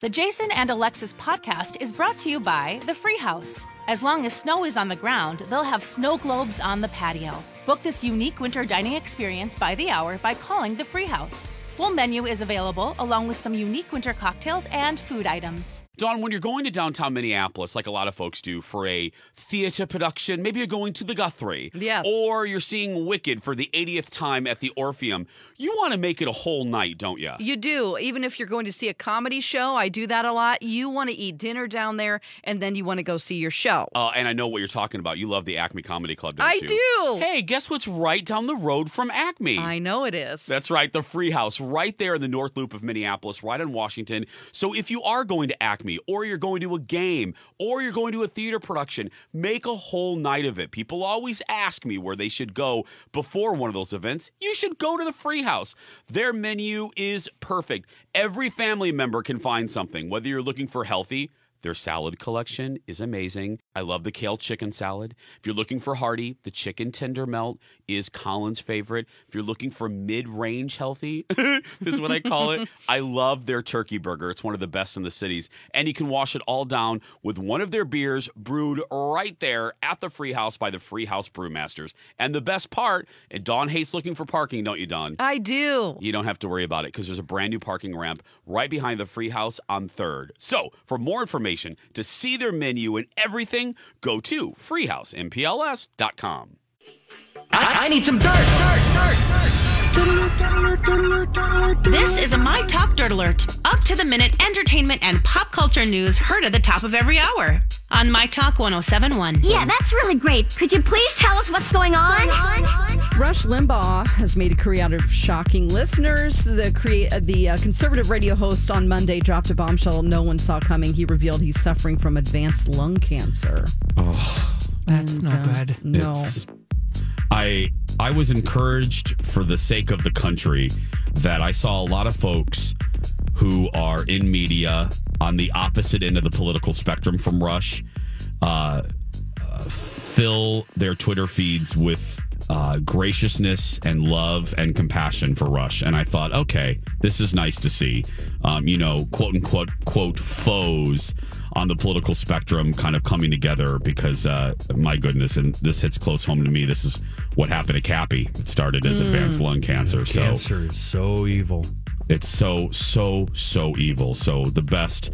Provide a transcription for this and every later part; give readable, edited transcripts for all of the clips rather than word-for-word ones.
The Jason and Alexis podcast is brought to you by The Freehouse. As long as snow is on the ground, they'll have snow globes on the patio. Book this unique winter dining experience by the hour by calling The Freehouse. Full menu is available along with some unique winter cocktails and food items. Don, when you're going to downtown Minneapolis, like a lot of folks do, for a theater production, maybe you're going to the Guthrie. Yes. Or you're seeing Wicked for the 80th time at the Orpheum. You want to make it a whole night, don't you? You do. Even if you're going to see a comedy show, I do that a lot. You want to eat dinner down there, and then you want to go see your show. And I know what you're talking about. You love the Acme Comedy Club, don't you? I do. Hey, guess what's right down the road from Acme? I know it is. That's right, the Freehouse, right there in the North Loop of Minneapolis, right on Washington. So if you are going to Acme, or you're going to a game, or you're going to a theater production, make a whole night of it. People always ask me where they should go before one of those events. You should go to the Freehouse. Their menu is perfect. Every family member can find something, whether you're looking for healthy. Their salad collection is amazing. I love the kale chicken salad. If you're looking for hearty, the chicken tender melt is Colin's favorite. If you're looking for mid-range healthy, this is what I call it. I love their turkey burger. It's one of the best in the cities. And you can wash it all down with one of their beers brewed right there at the Freehouse by the Freehouse Brewmasters. And the best part, and Dawn hates looking for parking, don't you, Dawn? I do. You don't have to worry about it because there's a brand new parking ramp right behind the Freehouse on 3rd. So for more information, to see their menu and everything, go to freehousempls.com. I need some dirt. This is a My Talk Dirt Alert. Up-to-the-minute entertainment and pop culture news heard at the top of every hour on My Talk 107.1. Yeah, that's really great. Could you please tell us what's going on? Rush Limbaugh has made a career out of shocking listeners. The conservative radio host on Monday dropped a bombshell no one saw coming. He revealed he's suffering from advanced lung cancer. Oh, that's not good. No. I was encouraged for the sake of the country that I saw a lot of folks who are in media on the opposite end of the political spectrum from Rush fill their Twitter feeds with graciousness and love and compassion for Rush. And I thought, okay, this is nice to see, quote unquote, quote, foes on the political spectrum kind of coming together because, my goodness, and this hits close home to me. This is what happened to Cappy. It started as advanced lung cancer. So cancer is so evil. It's so evil. So the best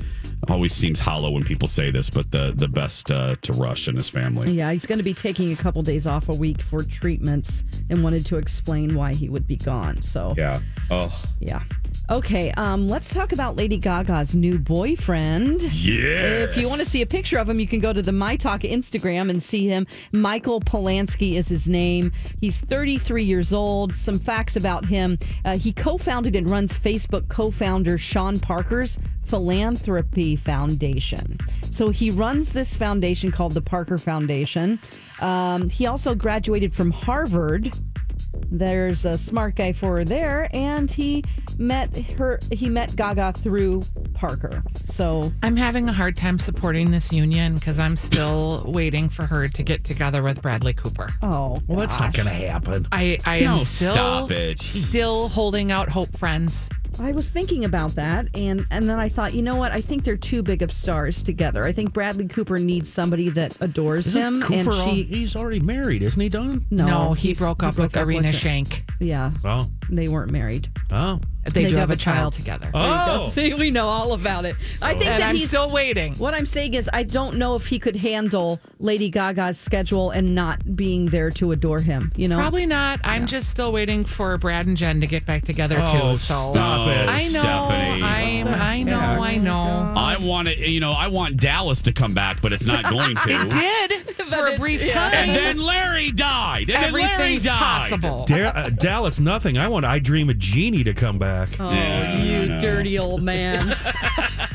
always seems hollow when people say this, but the best to Rush and his family. Yeah, he's going to be taking a couple days off a week for treatments and wanted to explain why he would be gone. So yeah. Oh. Yeah. Okay, let's talk about Lady Gaga's new boyfriend. Yes. If you want to see a picture of him, you can go to the My Talk Instagram and see him. Michael Polanski is his name. He's 33 years old. Some facts about him. He co-founded and runs Facebook co-founder Sean Parker's Philanthropy Foundation. So he runs this foundation called the Parker Foundation. He also graduated from Harvard. There's a smart guy for her there, and he met Gaga through Parker. So I'm having a hard time supporting this union because I'm still waiting for her to get together with Bradley Cooper. Oh, well, that's not going to happen. I am still holding out hope, friends. I was thinking about that, and then I thought, you know what? I think they're too big of stars together. I think Bradley Cooper needs somebody that adores him. He's already married, isn't he, Don? No, he broke up with Irina Shayk. Yeah. Well, They weren't married. Oh. They do have a child together. Oh. See, we know all about it. I think and that I'm still waiting. What I'm saying is I don't know if he could handle Lady Gaga's schedule and not being there to adore him. You know? Probably not. I'm just still waiting for Brad and Jen to get back together, too. So. Stop it, I know, Stephanie. I know. I want it, I want Dallas to come back, but it's not going to. It did for a brief time. And then Larry died. Everything's possible. Dallas, nothing. I Dream of Jeannie to come back. Oh, yeah, you dirty old man.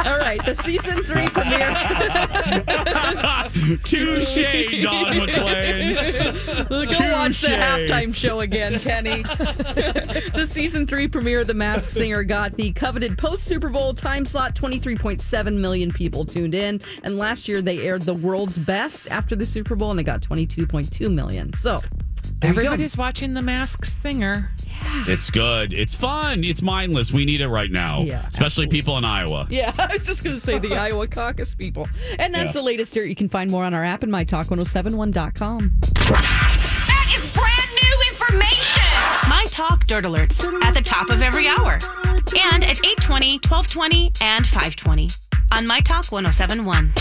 All right, the season 3 premiere. Touche, Don McLean. Go Touché. Watch the halftime show again, Kenny. The season 3 premiere of The Masked Singer got the coveted post-Super Bowl time slot. 23.7 million people tuned in. And last year, they aired The World's Best after the Super Bowl, and they got 22.2 million. So... everybody's watching The Masked Singer. Yeah. It's good. It's fun. It's mindless. We need it right now. Yeah, especially people in Iowa. Yeah, I was just going to say the Iowa caucus people. And that's the latest dirt. You can find more on our app and mytalk1071.com. That is brand new information. My Talk Dirt Alerts at the top of every hour. And at 8:20, 12:20, and 5:20 on My Talk 1071.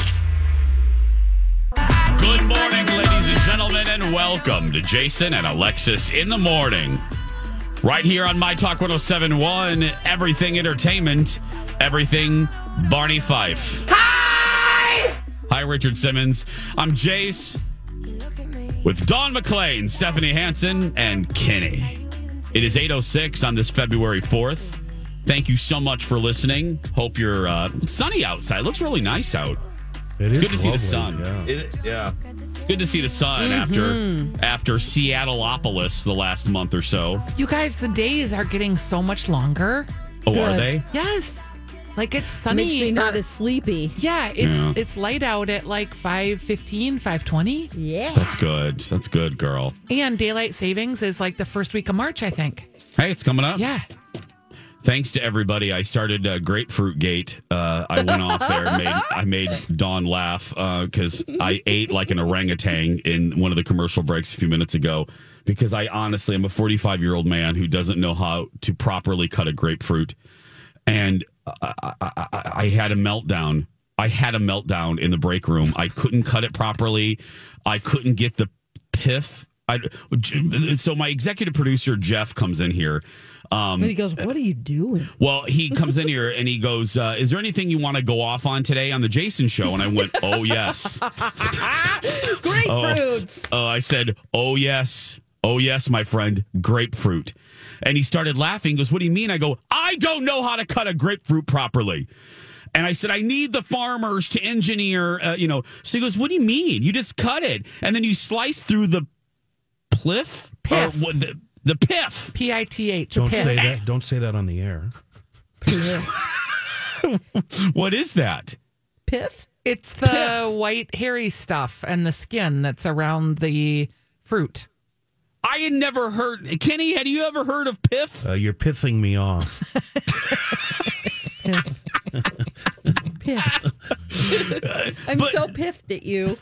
Good morning, ladies and gentlemen, and welcome to Jason and Alexis in the morning. Right here on My Talk 107.1, everything entertainment, everything Barney Fife. Hi! Hi, Richard Simmons. I'm Jace with Dawn McClain, Stephanie Hansen, and Kenny. It is 8:06 on this February 4th. Thank you so much for listening. Hope you're sunny outside. It looks really nice out. It's good to see the sun. Yeah. It's good to see the sun after Seattleopolis the last month or so. You guys, the days are getting so much longer. Oh, good. Are they? Yes. Like it's sunny. Makes me not as sleepy. Yeah, it's light out at like 5:15, 5:20. Yeah. That's good. That's good, girl. And daylight savings is like the first week of March, I think. Hey, it's coming up. Yeah. Thanks to everybody. I started Grapefruit Gate. I went off there and I made Dawn laugh because I ate like an orangutan in one of the commercial breaks a few minutes ago because I honestly am a 45-year-old man who doesn't know how to properly cut a grapefruit. And I had a meltdown. In the break room. I couldn't cut it properly. I couldn't get the pith. So my executive producer, Jeff, comes in here. And he goes, what are you doing? Well, he comes in here and he goes, is there anything you want to go off on today on the Jason Show? And I went, oh, yes. Grapefruits. Oh, I said, oh, yes. Oh, yes, my friend. Grapefruit. And he started laughing. He goes, what do you mean? I go, I don't know how to cut a grapefruit properly. And I said, I need the farmers to engineer, So he goes, what do you mean? You just cut it. And then you slice through the pliff? Piff. The pith. P-I-T-H. Don't say that. Don't say that on the air. What is that? Pith? It's the white hairy stuff and the skin that's around the fruit. I had never heard. Kenny, had you ever heard of pith? You're pithing me off. Pith. Pith. I'm so pithed at you.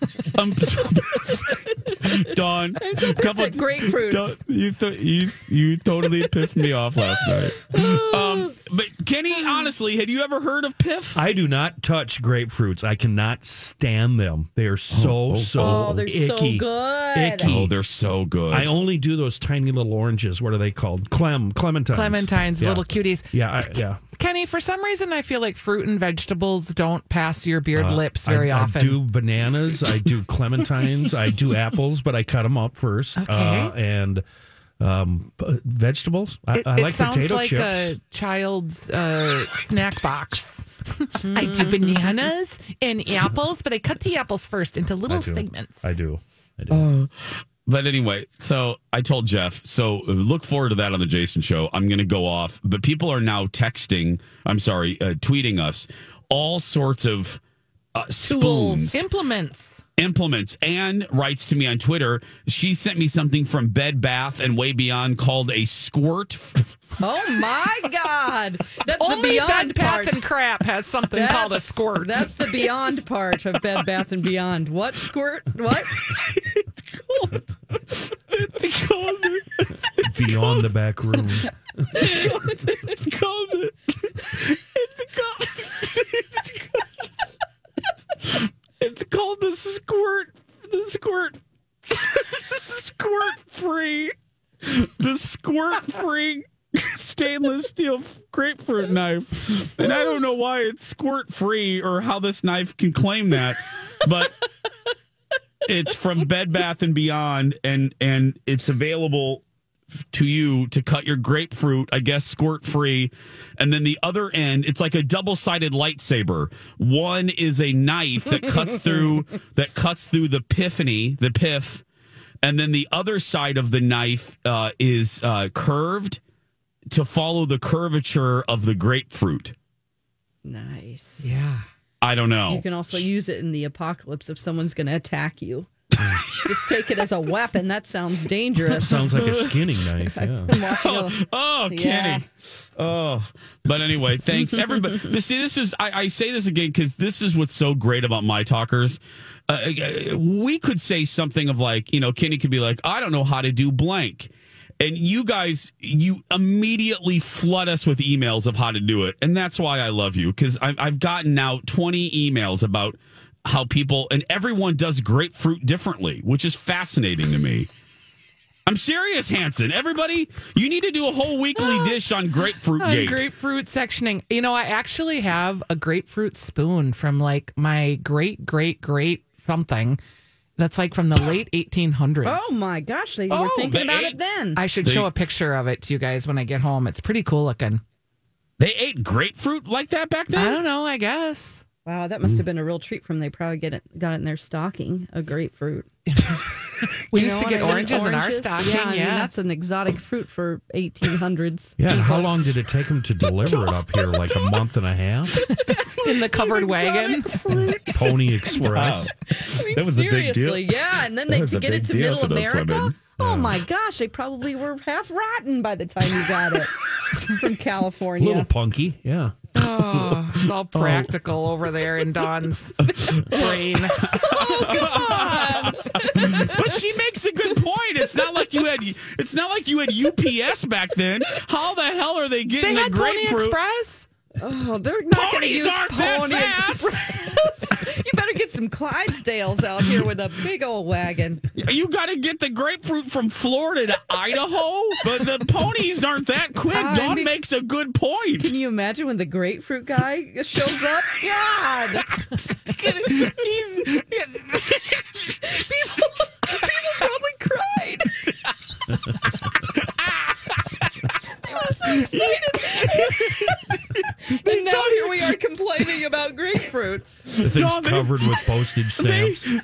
Dawn, I'm so pithed at grapefruit. You totally pissed me off last night. But Kenny, honestly, had you ever heard of piff? I do not touch grapefruits. I cannot stand them. They are so icky. They're so good. Oh, they're so good. I only do those tiny little oranges. What are they called? Clementines. Clementines, little cuties. Yeah, Kenny, for some reason, I feel like fruit and vegetables don't pass your beard lips very often. I do bananas. I do clementines. I do apples, but I cut them up first. Okay. Vegetables. I like potato chips. It sounds like a child's snack box. I do bananas and apples, but I cut the apples first into little segments. I do. But anyway, so I told Jeff, so look forward to that on the Jason Show. I'm going to go off. But people are now tweeting us all sorts of tools, implements. Anne writes to me on Twitter. She sent me something from Bed Bath and Way Beyond called a squirt. Oh, my God. That's only the Beyond Bed Bath part. And Crap has something called a squirt. That's the Beyond part of Bed Bath and Beyond. What squirt? What? It's called Beyond the Back Room. It's called the squirt free stainless steel grapefruit knife. And I don't know why it's squirt free or how this knife can claim that, but it's from Bed Bath & Beyond, and it's available to you to cut your grapefruit, I guess, squirt-free. And then the other end, it's like a double-sided lightsaber. One is a knife that cuts through the pith, and then the other side of the knife is curved to follow the curvature of the grapefruit. Nice. Yeah. I don't know. You can also use it in the apocalypse if someone's going to attack you. Just take it as a weapon. That sounds dangerous. Sounds like a skinning knife. Yeah. Kenny. Oh, but anyway, thanks everybody. See, this is I say this again because this is what's so great about My Talkers. We could say something of like, you know, Kenny could be like, I don't know how to do blank. And you guys, you immediately flood us with emails of how to do it. And that's why I love you, because I've gotten now 20 emails about how people, and everyone does grapefruit differently, which is fascinating to me. I'm serious, Hanson. Everybody, you need to do a whole weekly dish on grapefruit gate. Grapefruit sectioning. You know, I actually have a grapefruit spoon from like my great something. That's like from the late 1800s. Oh my gosh, they were thinking about it then. I should show a picture of it to you guys when I get home. It's pretty cool looking. They ate grapefruit like that back then? I don't know, I guess. Wow, that must have been a real treat for them. They probably got it in their stocking, a grapefruit. We used to get oranges in our stocking. Yeah, I mean, that's an exotic fruit for 1800s. Yeah, people. How long did it take them to deliver it up here? Like a month and a half? In the covered wagon? Pony Express. I mean, that was a big deal. Yeah, and then to get it to middle America? Oh, my gosh, they probably were half rotten by the time you got it from California. A little punky, yeah. Oh, it's all practical over there in Don's brain. Oh, God. But she makes a good point. It's not like you had UPS back then. How the hell are they getting the grapefruit? Pony Express? Oh, they're not going to use Pony Express. You better get some Clydesdales out here with a big old wagon. You got to get the grapefruit from Florida to Idaho, but the ponies aren't that quick. Don makes a good point. Can you imagine when the grapefruit guy shows up? God, people probably cried. They were so excited. And now here we are complaining about grapefruits. The thing's covered with postage stamps. They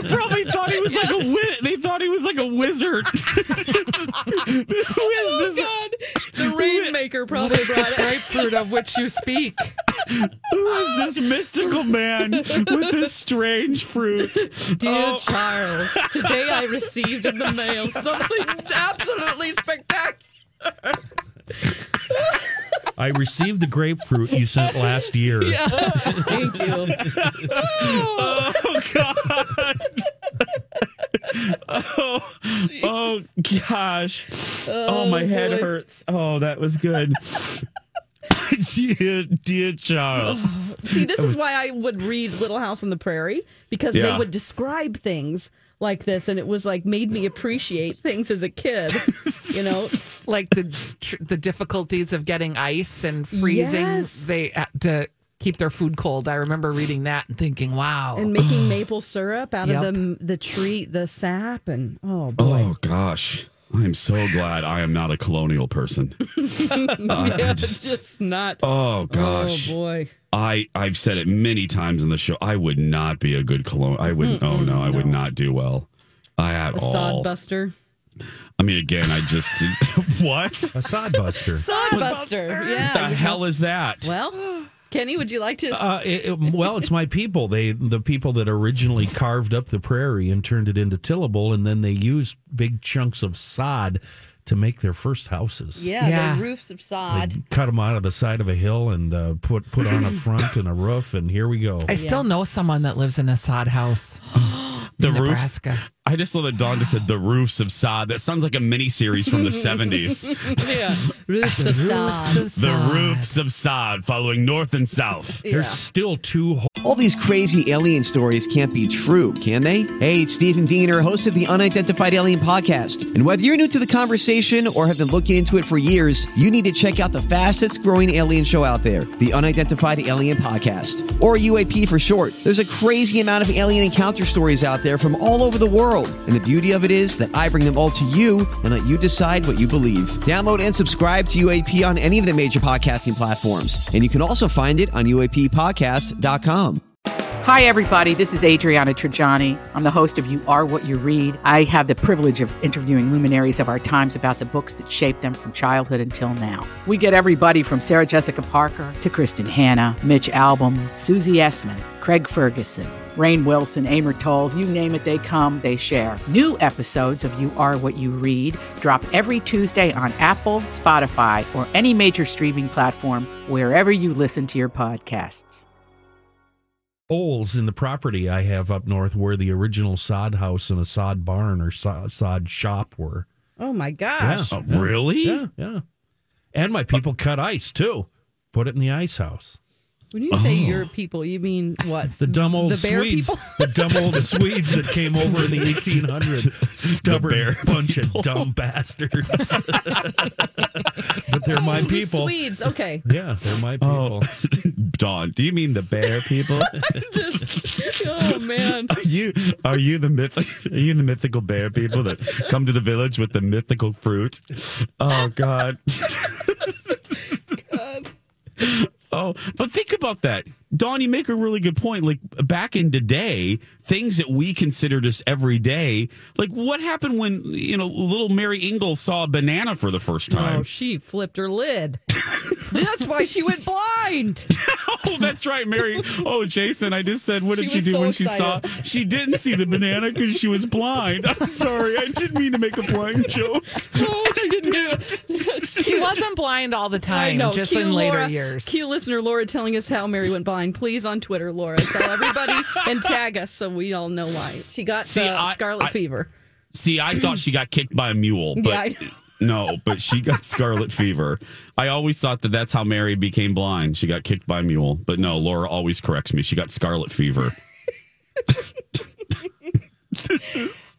probably thought he was like a wizard. They thought he was like a wizard. Who is this? God. The Rainmaker probably brought it. Grapefruit of which you speak. Who is this mystical man with this strange fruit? Dear Charles, today I received in the mail something absolutely spectacular. I received the grapefruit you sent last year. Yeah. Thank you. Oh, God. Oh, gosh. Oh, my head hurts. Oh, that was good. Dear Charles. See, this is why I would read Little House on the Prairie, because they would describe things like this, and it was like made me appreciate things as a kid, you know. Like the difficulties of getting ice and freezing, they to keep their food cold. I remember reading that and thinking, "Wow!" And making maple syrup out of the tree, the sap, and oh boy, oh gosh, I am so glad I am not a colonial person. Just not. Oh gosh, oh boy. I've said it many times in the show. I would not be a good colonial. I wouldn't. I would not do well at all. Sodbuster. I mean, again, I just what? A sodbuster. Sodbuster. Yeah. What the hell is that? Well, Kenny, would you like to? It's my people. The people that originally carved up the prairie and turned it into tillable, and then they used big chunks of sod to make their first houses. Yeah, the roofs of sod. They cut them out of the side of a hill and put on a front and a roof, and here we go. I still know someone that lives in a sod house in Nebraska. Roof? I just love that Dawn just said the roofs of Sod. That sounds like a miniseries from the 70s. Yeah. Roofs of Sod. The roofs of Sod, following north and south. Yeah. There's still two. All these crazy alien stories can't be true, can they? Hey, it's Steve and Dean, are host of the Unidentified Alien Podcast. And whether you're new to the conversation or have been looking into it for years, you need to check out the fastest growing alien show out there, the Unidentified Alien Podcast, or UAP for short. There's a crazy amount of alien encounter stories out there from all over the world. And the beauty of it is that I bring them all to you and let you decide what you believe. Download and subscribe to UAP on any of the major podcasting platforms. And you can also find it on UAPpodcast.com. Hi, everybody. This is Adriana Trigiani. I'm the host of You Are What You Read. I have the privilege of interviewing luminaries of our times about the books that shaped them from childhood until now. We get everybody from Sarah Jessica Parker to Kristen Hanna, Mitch Albom, Susie Essman, Craig Ferguson, Rainn Wilson, Amor Towles, you name it, they come, they share. New episodes of You Are What You Read drop every Tuesday on Apple, Spotify, or any major streaming platform wherever you listen to your podcasts. Holes in the property I have up north where the original sod house and a sod barn or sod shop were. Oh, my gosh. Yeah. Oh, really? Yeah, yeah. And my people cut ice, too. Put it in the ice house. When you say your people, you mean what? The dumb old Swedes. People? The dumb old Swedes that came over in the 1800s. Stubborn bunch of dumb bastards. But they're my people. Swedes, okay. Yeah, they're my people. Oh. Dawn, do you mean the bear people? Oh man. Are you the mythical bear people that come to the village with the mythical fruit? Oh God. God. Oh, but think about that. Don, you make a really good point. Like, back in today, things that we consider just every day, like what happened when, little Mary Ingalls saw a banana for the first time? Oh, she flipped her lid. That's why she went blind. Oh, that's right, Mary. Oh, Jason, I just said, what did she do so when excited. She saw? She didn't see the banana because she was blind. I'm sorry. I didn't mean to make a blind joke. Oh, she didn't. She wasn't blind all the time, just in later years. Cue listener Laura telling us how Mary went blind. Please, on Twitter, Laura, tell everybody and tag us so we all know why. She got scarlet fever. See, I thought she got kicked by a mule, but no, but she got scarlet fever. I always thought that's how Mary became blind. She got kicked by a mule, but no, Laura always corrects me. She got scarlet fever.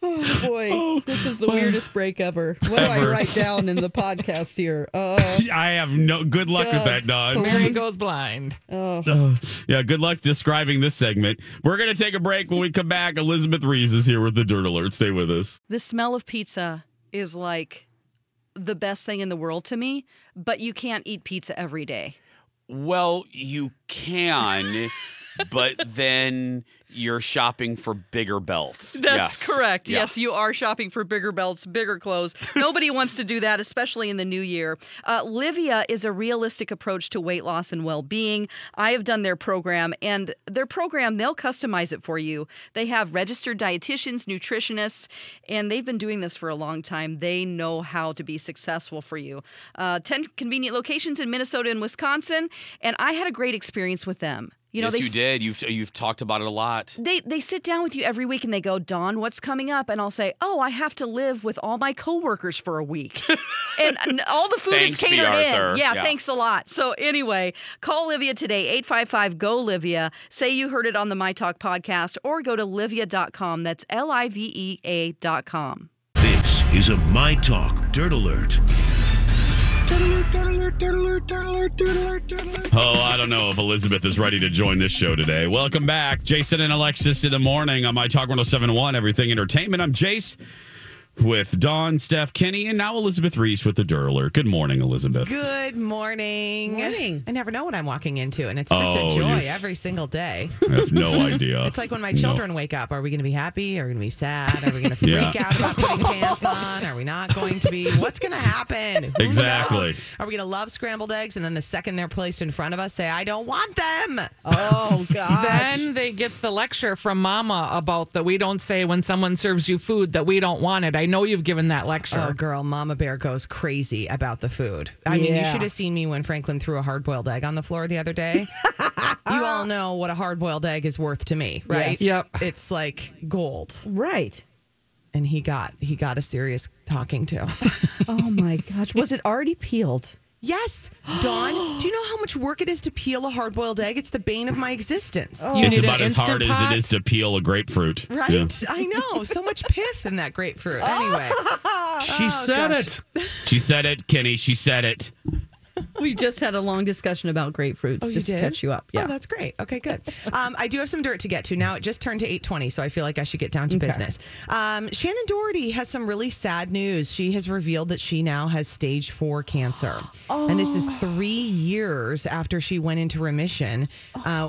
Oh, boy. Oh, this is the weirdest break ever. What do I write down in the podcast here? I have no good luck with that, Don. Mary goes blind. Yeah, good luck describing this segment. We're going to take a break. When we come back, Elizabeth Reese is here with the Dirt Alert. Stay with us. The smell of pizza is like the best thing in the world to me, but you can't eat pizza every day. Well, you can. But then you're shopping for bigger belts. That's correct. Yeah. Yes, you are shopping for bigger belts, bigger clothes. Nobody wants to do that, especially in the new year. Livia is a realistic approach to weight loss and well-being. I have done their program, and their program, they'll customize it for you. They have registered dietitians, nutritionists, and they've been doing this for a long time. They know how to be successful for you. 10 convenient locations in Minnesota and Wisconsin, and I had a great experience with them. You did. You've talked about it a lot. They sit down with you every week and they go, Dawn, what's coming up? And I'll say, I have to live with all my coworkers for a week. And all the food is catered in. Yeah, thanks a lot. So anyway, call Livia today, 855-GO-LIVIA. Say you heard it on the My Talk podcast or go to livia.com. That's LIVEA.com. This is a My Talk Dirt Alert. Oh, I don't know if Elizabeth is ready to join this show today. Welcome back, Jason and Alexis in the morning on My Talk 107.1, Everything Entertainment. I'm Jace with Dawn, Steph, Kenny, and now Elizabeth Reese with the Dirt Alert. Good morning, Elizabeth. Good morning. Morning. I never know what I'm walking into, and it's just a joy every single day. I have no idea. It's like when my children wake up. Are we going to be happy? Are we going to be sad? Are we going to freak out about putting pants on? Are we not going to be? What's going to happen? Exactly. Are we going to love scrambled eggs? And then the second they're placed in front of us, say, I don't want them. Oh, gosh. Then they get the lecture from Mama about that we don't say when someone serves you food that we don't want it. I know you've given that lecture. Oh, girl, Mama Bear goes crazy about the food. I mean, you should have seen me when Franklin threw a hard-boiled egg on the floor the other day. You all know what a hard-boiled egg is worth to me, right? Yes. Yep. It's like gold. Right. And he got a serious talking to. Oh my gosh. Was it already peeled? Yes. Dawn, do you know how much work it is to peel a hard-boiled egg? It's the bane of my existence. Oh. It's about as hard pot as it is to peel a grapefruit. Right? Yeah. I know. So much pith in that grapefruit. Anyway. She said it. She said it, Kenny. She said it. We just had a long discussion about grapefruits just to catch you up. Yeah. Oh, that's great. Okay, good. I do have some dirt to get to. Now it just turned to 8:20, so I feel like I should get down to business. Shannen Doherty has some really sad news. She has revealed that she now has stage 4 cancer. Oh. And this is 3 years after she went into remission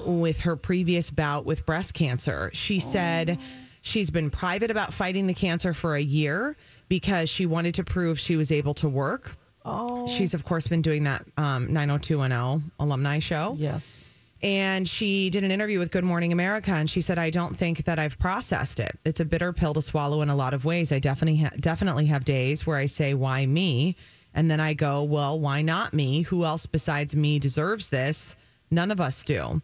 with her previous bout with breast cancer. She said she's been private about fighting the cancer for a year because she wanted to prove she was able to work. Oh. She's, of course, been doing that 90210 alumni show. Yes. And she did an interview with Good Morning America, and she said, I don't think that I've processed it. It's a bitter pill to swallow in a lot of ways. I definitely have days where I say, why me? And then I go, well, why not me? Who else besides me deserves this? None of us do.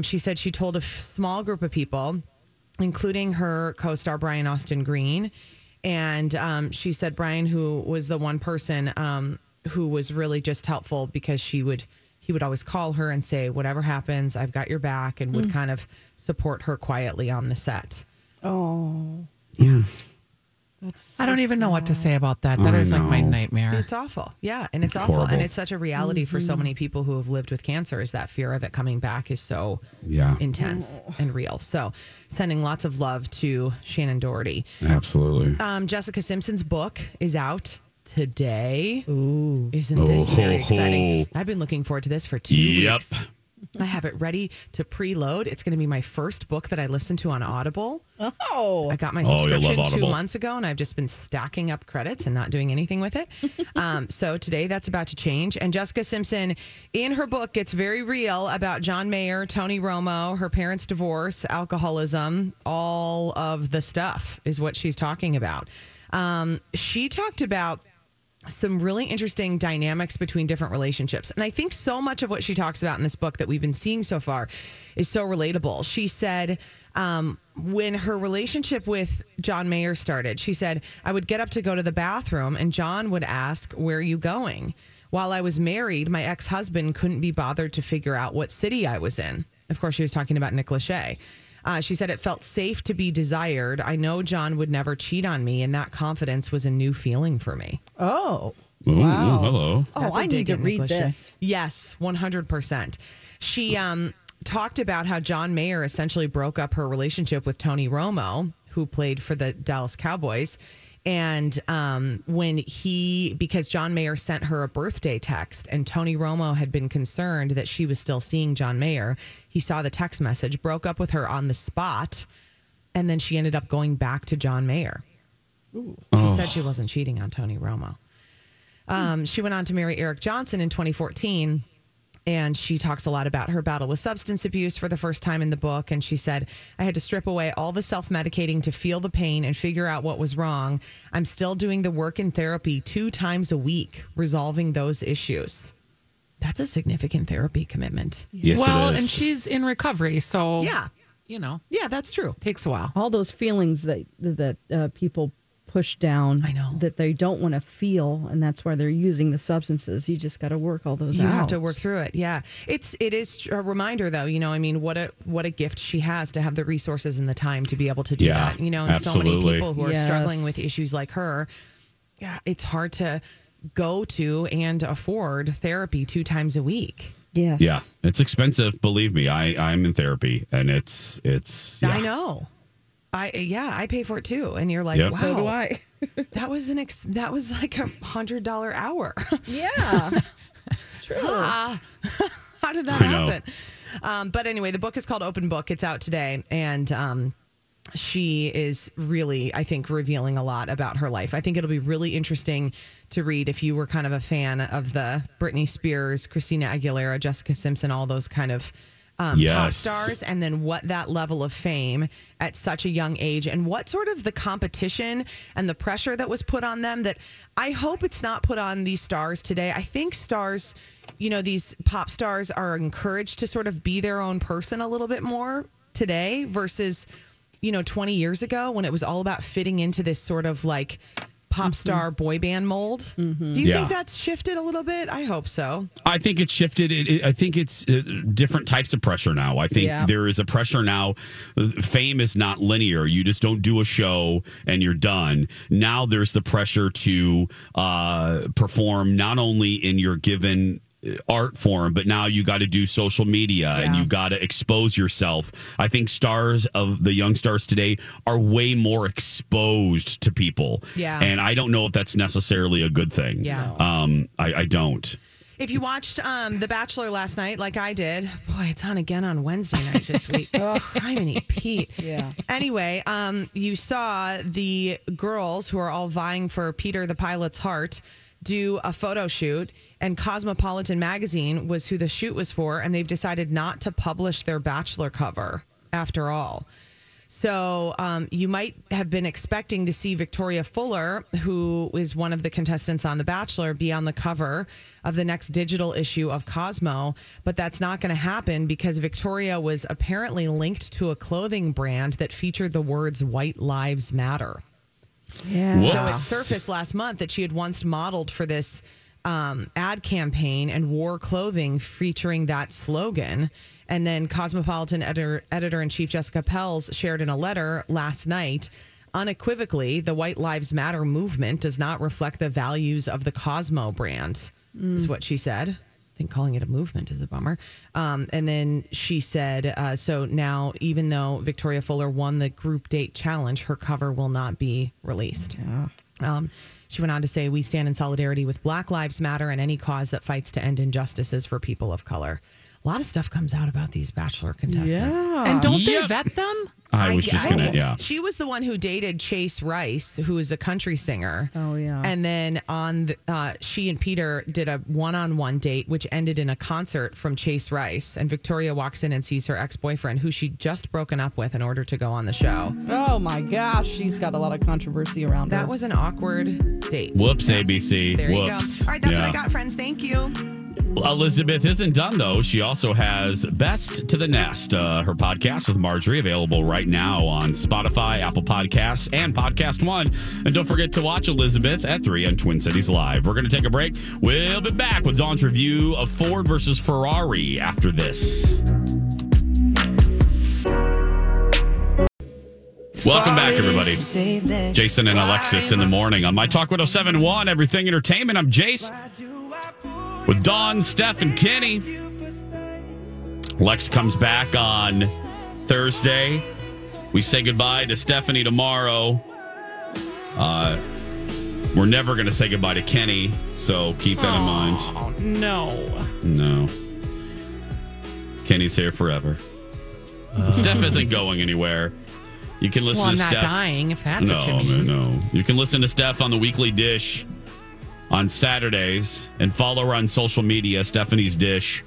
She said she told a small group of people, including her co-star Brian Austin Green. And she said Brian, who was the one person who was really just helpful because he would always call her and say, whatever happens, I've got your back, and would kind of support her quietly on the set. Oh. Yeah. That's so I don't even know what to say about that. That is like my nightmare. It's awful. Yeah, and it's awful. Horrible. And it's such a reality for so many people who have lived with cancer, is that fear of it coming back is so intense and real. So sending lots of love to Shannen Doherty. Absolutely. Jessica Simpson's book is out today. Ooh. Isn't this very exciting? I've been looking forward to this for 2 weeks. Yep. I have it ready to preload. It's going to be my first book that I listen to on Audible. Oh, I got my subscription 2 months ago, and I've just been stacking up credits and not doing anything with it. So today that's about to change. And Jessica Simpson, in her book, gets very real about John Mayer, Tony Romo, her parents' divorce, alcoholism, all of the stuff is what she's talking about. She talked about some really interesting dynamics between different relationships. And I think so much of what she talks about in this book that we've been seeing so far is so relatable. She said when her relationship with John Mayer started, she said, I would get up to go to the bathroom and John would ask, where are you going? While I was married, my ex-husband couldn't be bothered to figure out what city I was in. Of course, she was talking about Nick Lachey. She said it felt safe to be desired. I know John would never cheat on me, and that confidence was a new feeling for me. Oh, wow. Hello. Oh, I need to read this. Yes, 100%. She talked about how John Mayer essentially broke up her relationship with Tony Romo, who played for the Dallas Cowboys. And because John Mayer sent her a birthday text, and Tony Romo had been concerned that she was still seeing John Mayer, he saw the text message, broke up with her on the spot, and then she ended up going back to John Mayer. Ooh. She said she wasn't cheating on Tony Romo. She went on to marry Eric Johnson in 2014. And she talks a lot about her battle with substance abuse for the first time in the book. And she said, I had to strip away all the self-medicating to feel the pain and figure out what was wrong. I'm still doing the work in therapy 2 times a week, resolving those issues. That's a significant therapy commitment. Yes, well, it is. And she's in recovery. So, you know. Yeah, that's true. Takes a while. All those feelings that people push down, I know, that they don't want to feel, and that's why they're using the substances. You just got to work all those out. You have to work through it. Yeah, it is a reminder, though. You know, I mean, what a gift she has to have the resources and the time to be able to do that. You know, and so many people who are struggling with issues like her, it's hard to go to and afford therapy 2 times a week. Yes. Yeah, it's expensive. Believe me, I'm in therapy, and it's. Yeah. I know. I pay for it too, and you're like, wow, so do I. That was like $100 hour. Yeah, true. How did that happen? But anyway, the book is called Open Book. It's out today, and she is really, I think, revealing a lot about her life. I think it'll be really interesting to read if you were kind of a fan of the Britney Spears, Christina Aguilera, Jessica Simpson, all those kind of. Pop stars, and then what that level of fame at such a young age, and what sort of the competition and the pressure that was put on them, that I hope it's not put on these stars today. I think stars, you know, these pop stars are encouraged to sort of be their own person a little bit more today versus you know, 20 years ago when it was all about fitting into this sort of like pop star boy band mold. Do you think that's shifted a little bit? I hope so. I think it's shifted. I think it's different types of pressure now. I think there is a pressure now. Fame is not linear. You just don't do a show and you're done. Now there's the pressure to perform not only in your given art form, but now you got to do social media and you got to expose yourself. I think stars of the young stars today are way more exposed to people. And I don't know if that's necessarily a good thing. I don't. If you watched The Bachelor last night, like I did, boy, it's on again on Wednesday night this week. Criminy Pete. Anyway, you saw the girls who are all vying for Peter the pilot's heart do a photo shoot. And Cosmopolitan magazine was who the shoot was for, and they've decided not to publish their Bachelor cover after all. So you might have been expecting to see Victoria Fuller, who is one of the contestants on The Bachelor, be on the cover of the next digital issue of Cosmo, but that's not going to happen because Victoria was apparently linked to a clothing brand that featured the words "White Lives Matter." So it surfaced last month that she had once modeled for this ad campaign and wore clothing featuring that slogan. And then Cosmopolitan editor-in-chief Jessica Pels shared in a letter last night, unequivocally, the White Lives Matter movement does not reflect the values of the Cosmo brand, is what she said. I think calling it a movement is a bummer. And then she said, so now, even though Victoria Fuller won the group date challenge, her cover will not be released. She went on to say, we stand in solidarity with Black Lives Matter and any cause that fights to end injustices for people of color. A lot of stuff comes out about these Bachelor contestants. And don't they vet them? I was just going to, She was the one who dated Chase Rice, who is a country singer. And then on the, she and Peter did a one-on-one date, which ended in a concert from Chase Rice. And Victoria walks in and sees her ex-boyfriend, who she'd just broken up with in order to go on the show. Oh, my gosh. She's got a lot of controversy around her. That was an awkward date. Whoops, ABC. There you go. All right, that's what I got, friends. Thank you. Elizabeth isn't done, though. She also has Best to the Nest, her podcast with Marjorie, available right now on Spotify, Apple Podcasts, and Podcast One. And don't forget to watch Elizabeth at 3 on Twin Cities Live. We're going to take a break. We'll be back with Dawn's review of Ford versus Ferrari after this. Welcome back, everybody. Jason and Alexis in the morning on My Talk 107.1, Everything Entertainment. I'm Jace. With Dawn, Steph, and Kenny. Lex comes back on Thursday. We say goodbye to Stephanie tomorrow. We're never going to say goodbye to Kenny, so keep that in mind. Oh, no. No. Kenny's here forever. Steph isn't going anywhere. You can listen to Steph. I'm not dying, if that's what you mean. No. You can listen to Steph on the Weekly Dish on Saturdays, and follow her on social media, Stephanie's Dish.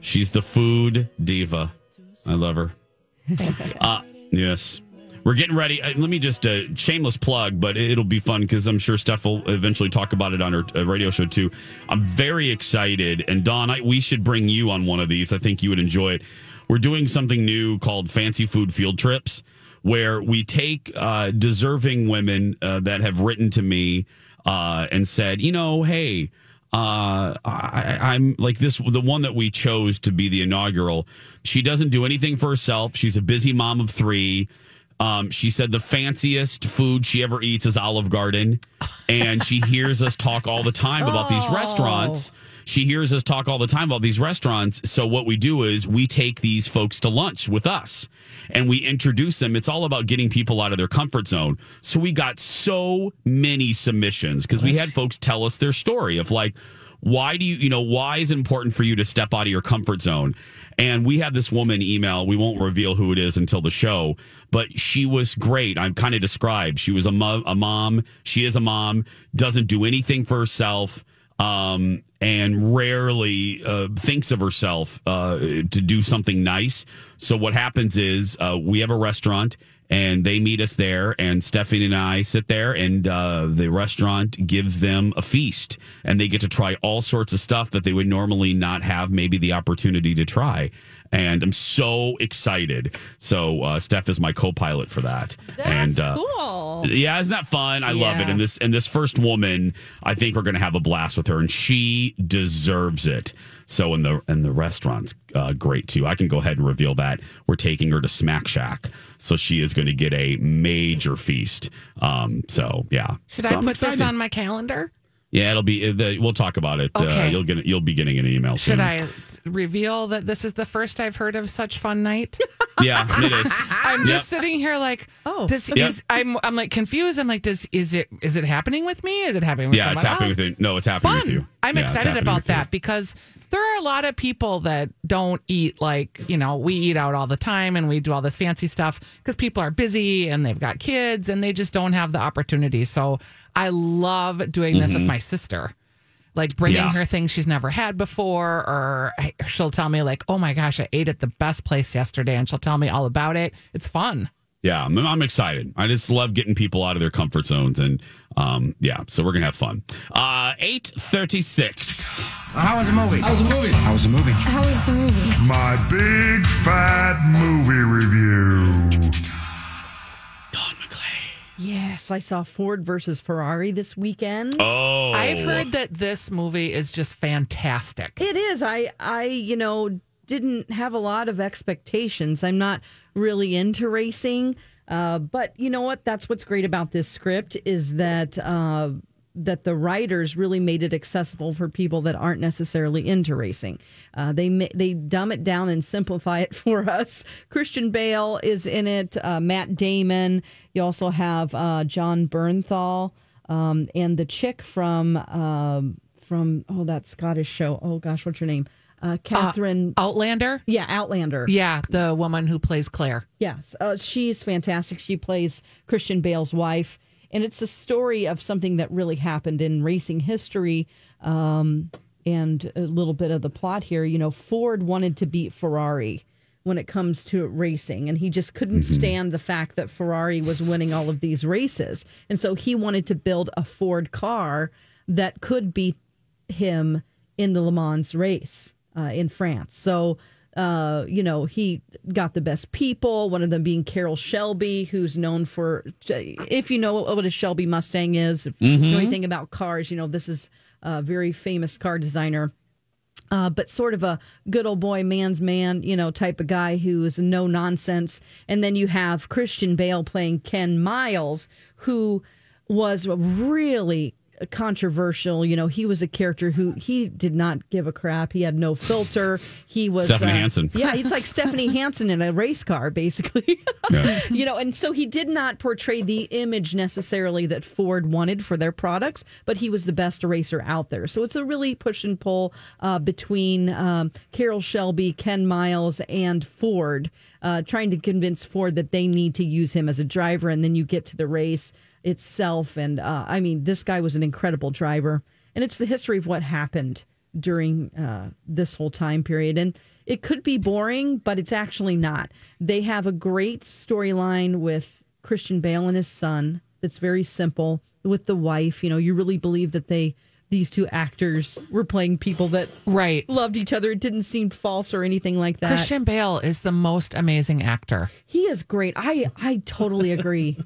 She's the food diva. I love her. Yes. We're getting ready. Let me just, shameless plug, but it'll be fun because I'm sure Steph will eventually talk about it on her radio show too. I'm very excited. And Dawn, we should bring you on one of these. I think you would enjoy it. We're doing something new called Fancy Food Field Trips, where we take deserving women that have written to me and said, you know, hey, I'm like this, the one that we chose to be the inaugural. She doesn't do anything for herself. She's a busy mom of three. She said the fanciest food she ever eats is Olive Garden. And she hears us talk all the time about these restaurants. She hears us talk all the time about these restaurants. So what we do is we take these folks to lunch with us and we introduce them. It's all about getting people out of their comfort zone. So we got so many submissions because we had folks tell us their story of like, why do you, you know, why is it important for you to step out of your comfort zone? And we had this woman email. We won't reveal who it is until the show, but she was great. I'm kind of described. She was a mom. She is a mom, doesn't do anything for herself. And rarely thinks of herself to do something nice. So what happens is we have a restaurant and they meet us there and Stephanie and I sit there and the restaurant gives them a feast and they get to try all sorts of stuff that they would normally not have maybe the opportunity to try. and I'm so excited. So Steph is my co-pilot for that. That's cool. Yeah, isn't that fun? I love it. And this first woman, I think we're going to have a blast with her, and she deserves it. So and the restaurant's great too. I can go ahead and reveal that we're taking her to Smack Shack, so she is going to get a major feast. Should I put this on my calendar? Yeah, it'll be. We'll talk about it. Okay. You'll be getting an email soon. Should I reveal that this is the first I've heard of such fun night? Yeah, it is. I'm just sitting here like, I'm like confused. I'm like, is it happening with me? Is it happening with someone else? Yeah, it's happening with you. No, it's happening with you. I'm excited about that because there are a lot of people that don't eat we eat out all the time and we do all this fancy stuff because people are busy and they've got kids and they just don't have the opportunity. So I love doing this with my sister. Like bringing her things she's never had before, or she'll tell me like, oh my gosh, I ate at the best place yesterday, and she'll tell me all about it. It's fun. Yeah, I'm excited. I just love getting people out of their comfort zones, and so we're gonna have fun. 8:36. How was the movie? How was the movie? My big fat movie review. Yes, I saw Ford versus Ferrari this weekend. Oh. I've heard that this movie is just fantastic. It is. I didn't have a lot of expectations. I'm not really into racing. But you know what? That's what's great about this script is that the writers really made it accessible for people that aren't necessarily into racing. They dumb it down and simplify it for us. Christian Bale is in it. Matt Damon. You also have John Bernthal and the chick from that Scottish show. Oh gosh, what's her name? Catherine Outlander. Yeah, Outlander. Yeah, the woman who plays Claire. Yes, she's fantastic. She plays Christian Bale's wife. And it's a story of something that really happened in racing history, and a little bit of the plot here. You know, Ford wanted to beat Ferrari when it comes to racing, and he just couldn't stand the fact that Ferrari was winning all of these races. And so he wanted to build a Ford car that could beat him in the Le Mans race in France. So... he got the best people, one of them being Carroll Shelby, who's known for, if you know what a Shelby Mustang is, if you know anything about cars, you know, this is a very famous car designer, but sort of a good old boy, man's man, you know, type of guy who is no nonsense. And then you have Christian Bale playing Ken Miles, who was really controversial. You know, he was a character who he did not give a crap. He had no filter. He was Stephanie Hansen. Yeah, he's like Stephanie Hansen in a race car, basically. Yeah. You know, and so he did not portray the image necessarily that Ford wanted for their products, but he was the best racer out there. So it's a really push and pull between Carroll Shelby, Ken Miles, and Ford, trying to convince Ford that they need to use him as a driver. And then you get to the race itself, and this guy was an incredible driver, and it's the history of what happened during this whole time period. And it could be boring, but it's actually not. They have a great storyline with Christian Bale and his son that's very simple, with the wife. You know, you really believe that these two actors were playing people that loved each other. It didn't seem false or anything like that. Christian Bale is the most amazing actor. He is great. I totally agree.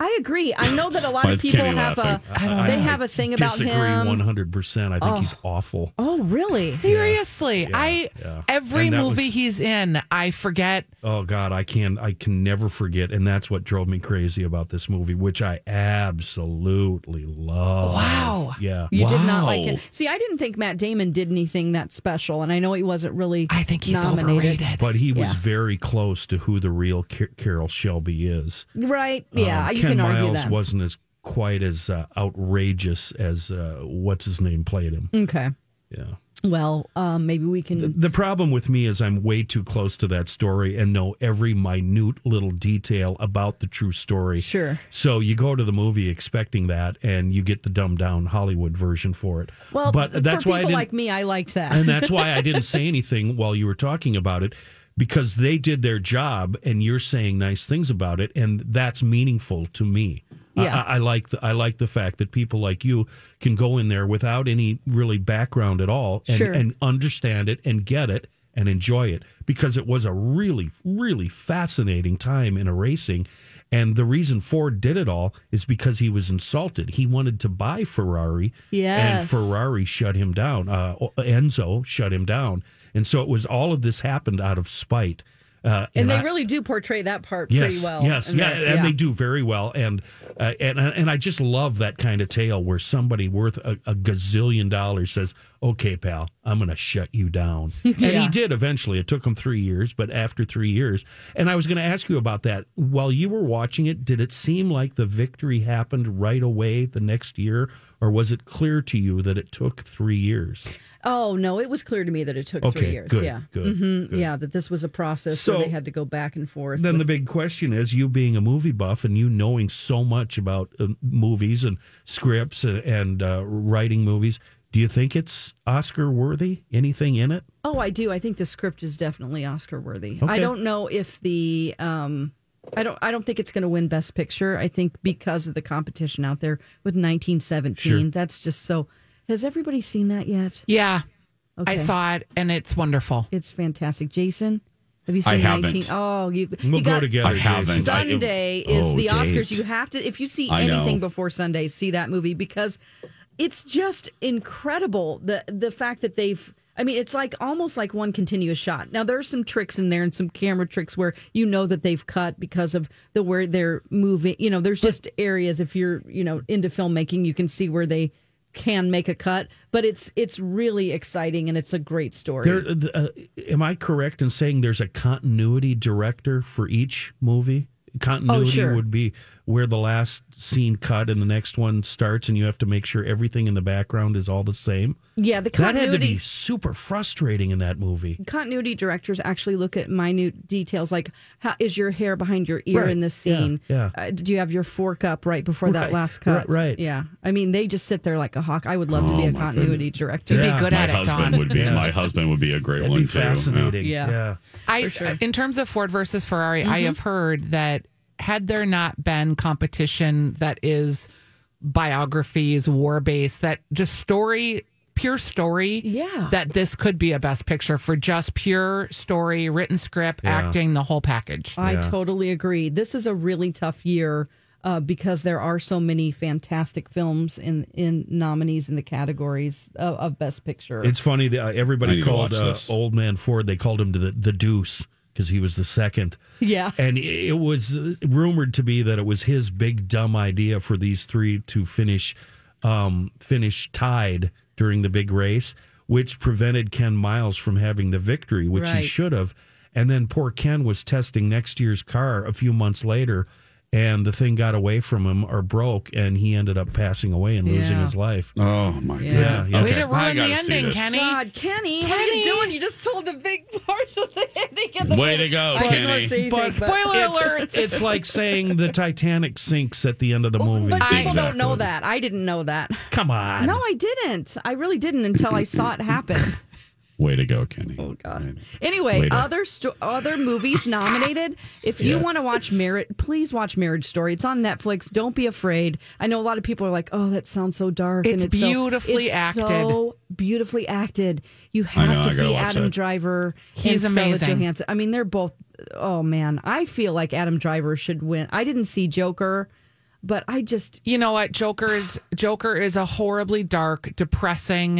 I agree. I know that a lot of people have have a thing about him. I disagree 100%. I think he's awful. Oh, really? Seriously. Yeah. Every movie he's in, I forget. Oh, God, I can never forget. And that's what drove me crazy about this movie, which I absolutely love. Wow. Yeah. You did not like it. See, I didn't think Matt Damon did anything that special. And I know he wasn't really I think he's nominated. Overrated. But he was very close to who the real Carroll Shelby is. Right. Yeah. Ken Miles wasn't as quite as outrageous as what's his name played him. Okay. Yeah. Well, maybe we can. The problem with me is I'm way too close to that story and know every minute little detail about the true story. Sure. So you go to the movie expecting that, and you get the dumbed down Hollywood version for it. Well, but that's for why people like me, I liked that, and that's why I didn't say anything while you were talking about it. Because they did their job, and you're saying nice things about it, and that's meaningful to me. Yeah. I like the fact that people like you can go in there without any really background at all and understand it and get it and enjoy it, because it was a really, really fascinating time in racing. And the reason Ford did it all is because he was insulted. He wanted to buy Ferrari, yes, and Ferrari shut him down. Enzo shut him down. And so it was all of this happened out of spite. And they really do portray that part pretty well. Yes, yeah, and they do very well. And I just love that kind of tale where somebody worth a gazillion dollars says, okay, pal, I'm going to shut you down. And he did eventually. It took him 3 years, but after 3 years. And I was going to ask you about that. While you were watching it, did it seem like the victory happened right away the next year? Or was it clear to you that it took 3 years? Oh, no, it was clear to me that it took 3 years. Good, yeah, good. Yeah, that this was a process so where they had to go back and forth. Then the big question is, you being a movie buff and you knowing so much about movies and scripts and writing movies, do you think it's Oscar-worthy? Anything in it? Oh, I do. I think the script is definitely Oscar-worthy. Okay. I don't know if the... I don't think it's going to win Best Picture. I think because of the competition out there with 1917, sure, that's just so... Has everybody seen that yet? Yeah. Okay. I saw it, and it's wonderful. It's fantastic. Jason, have you seen 19? Oh, we'll go together. I haven't. Sunday is the Oscars. You have to... If you see anything before Sunday, see that movie, because it's just incredible, the fact that they've... I mean, it's like almost like one continuous shot. Now, there are some tricks in there and some camera tricks where you know that they've cut because of the where they're moving. You know, there's just areas, if you're, you know, into filmmaking, you can see where they can make a cut. But it's really exciting, and it's a great story. There, am I correct in saying there's a continuity director for each movie? Continuity would be where the last scene cut and the next one starts, and you have to make sure everything in the background is all the same. Yeah, the continuity... That had to be super frustrating in that movie. Continuity directors actually look at minute details, like, how is your hair behind your ear in this scene? Yeah, yeah. Do you have your fork up right before that last cut? Right. Yeah. I mean, they just sit there like a hawk. I would love to be a continuity director. You'd be good at it, Don. Would be, my husband would be a great... That'd one, be fascinating. Too. Yeah. Yeah. In terms of Ford versus Ferrari, I have heard that had there not been competition that is biographies, war-based, that just story, pure story, that this could be a Best Picture for just pure story, written script, acting, the whole package. I totally agree. This is a really tough year because there are so many fantastic films in nominees in the categories of Best Picture. It's funny, everybody called Old Man Ford, they called him the Deuce, because he was the second. Yeah. And it was rumored to be that it was his big dumb idea for these three to finish tied during the big race, which prevented Ken Miles from having the victory, which he should have. And then poor Ken was testing next year's car a few months later, and the thing got away from him or broke, and he ended up passing away and losing his life. Oh, my God. Yeah. Okay. Way to ruin the ending, Kenny. God, Kenny, what are you doing? You just told the big part of the ending. Way to go, Kenny. But spoiler alert. It's like saying the Titanic sinks at the end of the movie. But people don't know that. I didn't know that. Come on. No, I didn't. I really didn't until I saw it happen. Way to go, Kenny. Oh, God. Anyway, other movies nominated. If you want to watch please watch Marriage Story. It's on Netflix. Don't be afraid. I know a lot of people are like, oh, that sounds so dark. It's beautifully acted. It's so beautifully acted. You have to see Adam Driver and Scarlett Johansson. I mean, they're both, oh, man. I feel like Adam Driver should win. I didn't see Joker, but I just... You know what? Joker is a horribly dark, depressing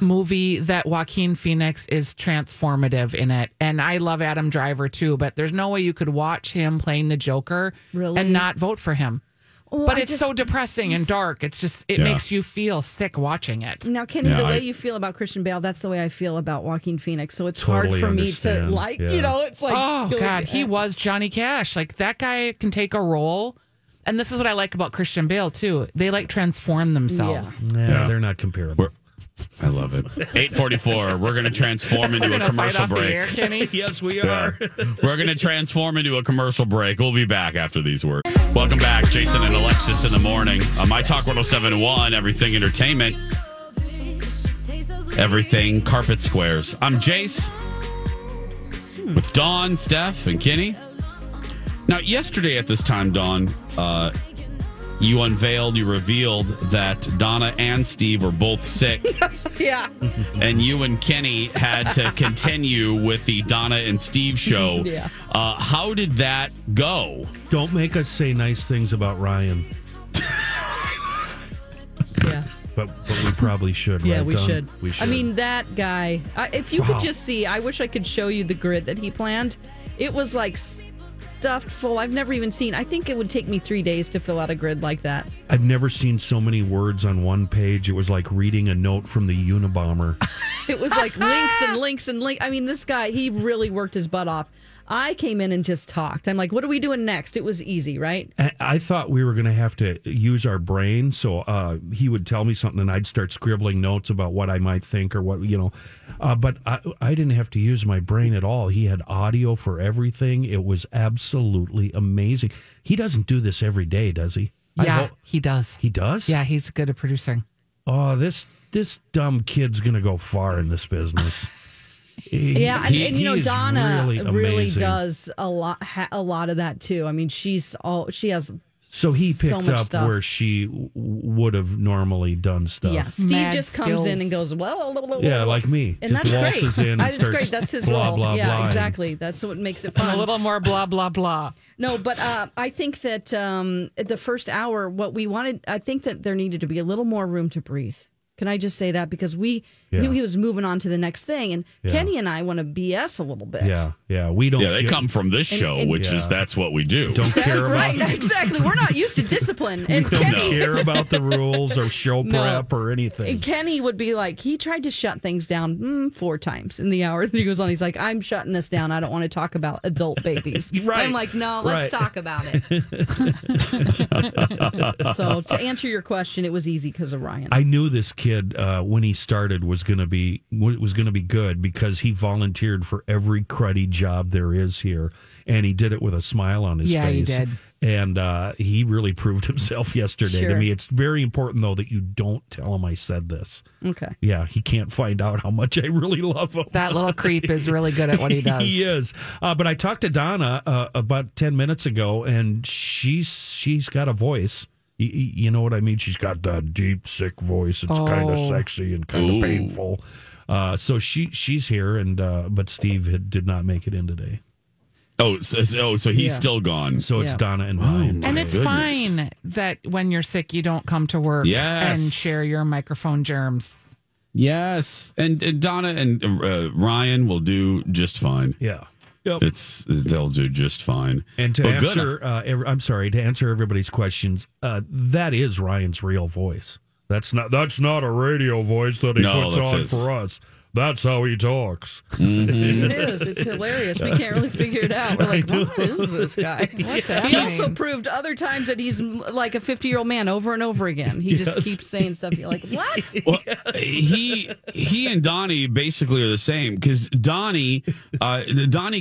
movie that Joaquin Phoenix is transformative in it. And I love Adam Driver too, but there's no way you could watch him playing the Joker and not vote for him. Oh, but it's so depressing and dark. It's just, it makes you feel sick watching it. Now, Kenny, the way you feel about Christian Bale, that's the way I feel about Joaquin Phoenix. So it's hard for me to like, you know, it's like... Oh, God, he was Johnny Cash. Like, that guy can take a role... And this is what I like about Christian Bale, too. They, like, transform themselves. Yeah, they're not comparable. I love it. 8:44, we're going to transform into a commercial break. Air, Kenny. Yes, we are. We're going to transform into a commercial break. We'll be back after these words. Welcome back, Jason and Alexis in the morning. My Talk 107.1, everything entertainment. Everything carpet squares. I'm Jace with Dawn, Steph, and Kenny. Now, yesterday at this time, Dawn, you unveiled, you revealed that Donna and Steve were both sick. Yeah. And you and Kenny had to continue with the Donna and Steve show. Yeah. How did that go? Don't make us say nice things about Ryan. Yeah. But we probably should. Yeah, right? We should. I mean, that guy, if you could just see, I wish I could show you the grid that he planned. It was like stuffed full. I've never even seen. I think it would take me 3 days to fill out a grid like that. I've never seen so many words on one page. It was like reading a note from the Unabomber. It was like links and links and links. I mean, this guy, he really worked his butt off. I came in and just talked. I'm like, what are we doing next? It was easy, right? I thought we were going to have to use our brain. So he would tell me something and I'd start scribbling notes about what I might think or what, you know. But I didn't have to use my brain at all. He had audio for everything. It was absolutely amazing. He doesn't do this every day, does he? Yeah, he does. He does? Yeah, he's good at producing. Oh, this dumb kid's going to go far in this business. Yeah, and you know, Donna really does a lot of that too. I mean, she has. So he picked so up stuff where she would have normally done stuff. Yeah, Steve Mad just skills comes in and goes, well, blah, blah, blah. Yeah, like me, and just that's waltzes great in. And that's starts great. That's his blah, role. Blah, yeah, blah, exactly. That's what makes it fun. A little more blah blah blah. No, but I think that at the first hour, what we wanted, I think that there needed to be a little more room to breathe. Can I just say that? Because we knew he was moving on to the next thing. And Kenny and I want to BS a little bit. Yeah, yeah. We don't. Yeah, they come from this show, which is that's what we do. Don't care about right, exactly. We're not used to discipline. And we don't care about the rules or show prep or anything. And Kenny would be like, he tried to shut things down 4 times in the hour. He goes on, he's like, I'm shutting this down. I don't want to talk about adult babies. Right. I'm like, no, let's talk about it. So to answer your question, it was easy because of Ryan. I knew this kid when he started was going to be good because he volunteered for every cruddy job there is here, and he did it with a smile on his face. Yeah, he did. And he really proved himself yesterday to me. It's very important, though, that you don't tell him I said this. Okay. Yeah, he can't find out how much I really love him. That little creep is really good at what he does. He is. But I talked to Donna about 10 minutes ago, and she's got a voice. You know what I mean? She's got that deep, sick voice. It's kind of sexy and kind of painful. So she's here, and but Steve did not make it in today. Oh, so he's still gone. So it's Donna and Ryan. And it's fine that when you're sick, you don't come to work and share your microphone germs. Yes. And Donna and Ryan will do just fine. Yeah. Yep. They'll do just fine. And to answer everybody's questions, that is Ryan's real voice. That's not a radio voice that he puts on for us. That's how he talks. Mm-hmm. It is. It's hilarious. We can't really figure it out. We're like, what is this guy? What's happening? He also proved other times that he's like a 50-year-old man over and over again. He just keeps saying stuff. You're like, what? Well, he and Donnie basically are the same because Donnie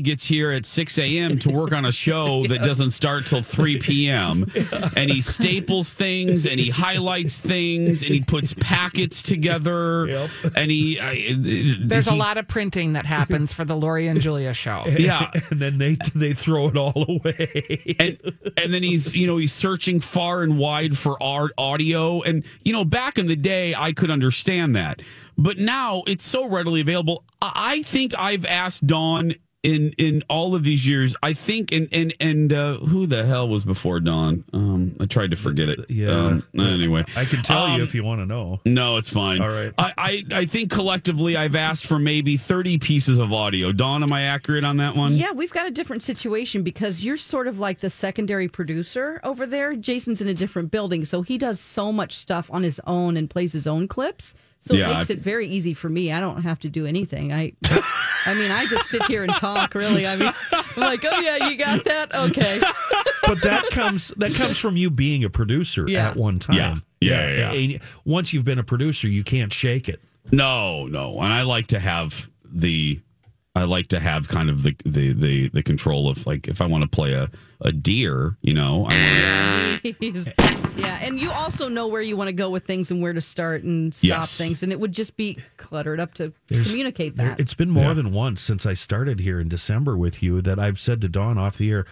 gets here at 6 a.m. to work on a show that doesn't start till 3 p.m. And he staples things and he highlights things and he puts packets together and he... There's a lot of printing that happens for the Lori and Julia show. Yeah, and then they throw it all away. And then he's searching far and wide for our audio. And you know, back in the day, I could understand that, but now it's so readily available. I think I've asked Dawn in all of these years. I think and who the hell was before Dawn? I tried to forget it. Yeah. Anyway, I can tell you if you want to know. No, it's fine. All right. I think collectively I've asked for maybe 30 pieces of audio. Dawn, am I accurate on that one? Yeah, we've got a different situation because you're sort of like the secondary producer over there. Jason's in a different building, so he does so much stuff on his own and plays his own clips. So it makes it very easy for me. I don't have to do anything. I mean, I just sit here and talk, really. I mean, I'm like, oh, yeah, you got that? Okay. But that comes from you being a producer at one time. Yeah. And once you've been a producer, you can't shake it. No. And I like to have kind of the control of, like, if I want to play a deer, you know. Yeah, and you also know where you want to go with things and where to start and stop things, and it would just be cluttered up to communicate that. It's been more than once since I started here in December with you that I've said to Dawn off the air,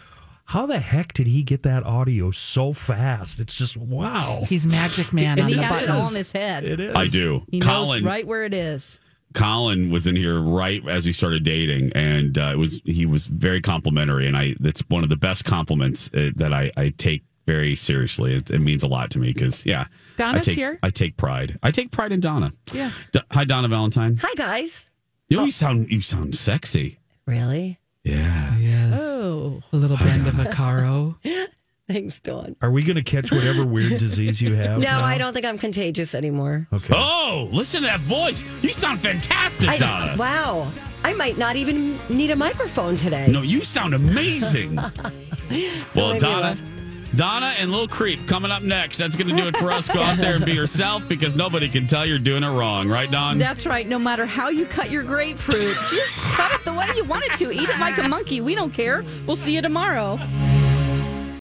How the heck did he get that audio so fast? It's just, wow. He's Magic Man. And on he the has buttons. It all in his head. It is. I do. He knows right where it is. Colin was in here right as we started dating, and he was very complimentary, and that's one of the best compliments that I take very seriously. It means a lot to me because, yeah. Donna's here. I take pride in Donna. Yeah. Hi, Donna Valentine. Hi, guys. You sound sexy. Really? Yeah. Yes. Oh. A little blend of a Caro. Thanks, Dawn. Are we going to catch whatever weird disease you have? No, I don't think I'm contagious anymore. Okay. Oh, listen to that voice. You sound fantastic, Donna. Wow. I might not even need a microphone today. No, you sound amazing. Well, Donna and Lil Creep coming up next. That's going to do it for us. Go out there and be yourself, because nobody can tell you're doing it wrong. Right, Don? That's right. No matter how you cut your grapefruit, just cut it the way you want it to. Eat it like a monkey. We don't care. We'll see you tomorrow.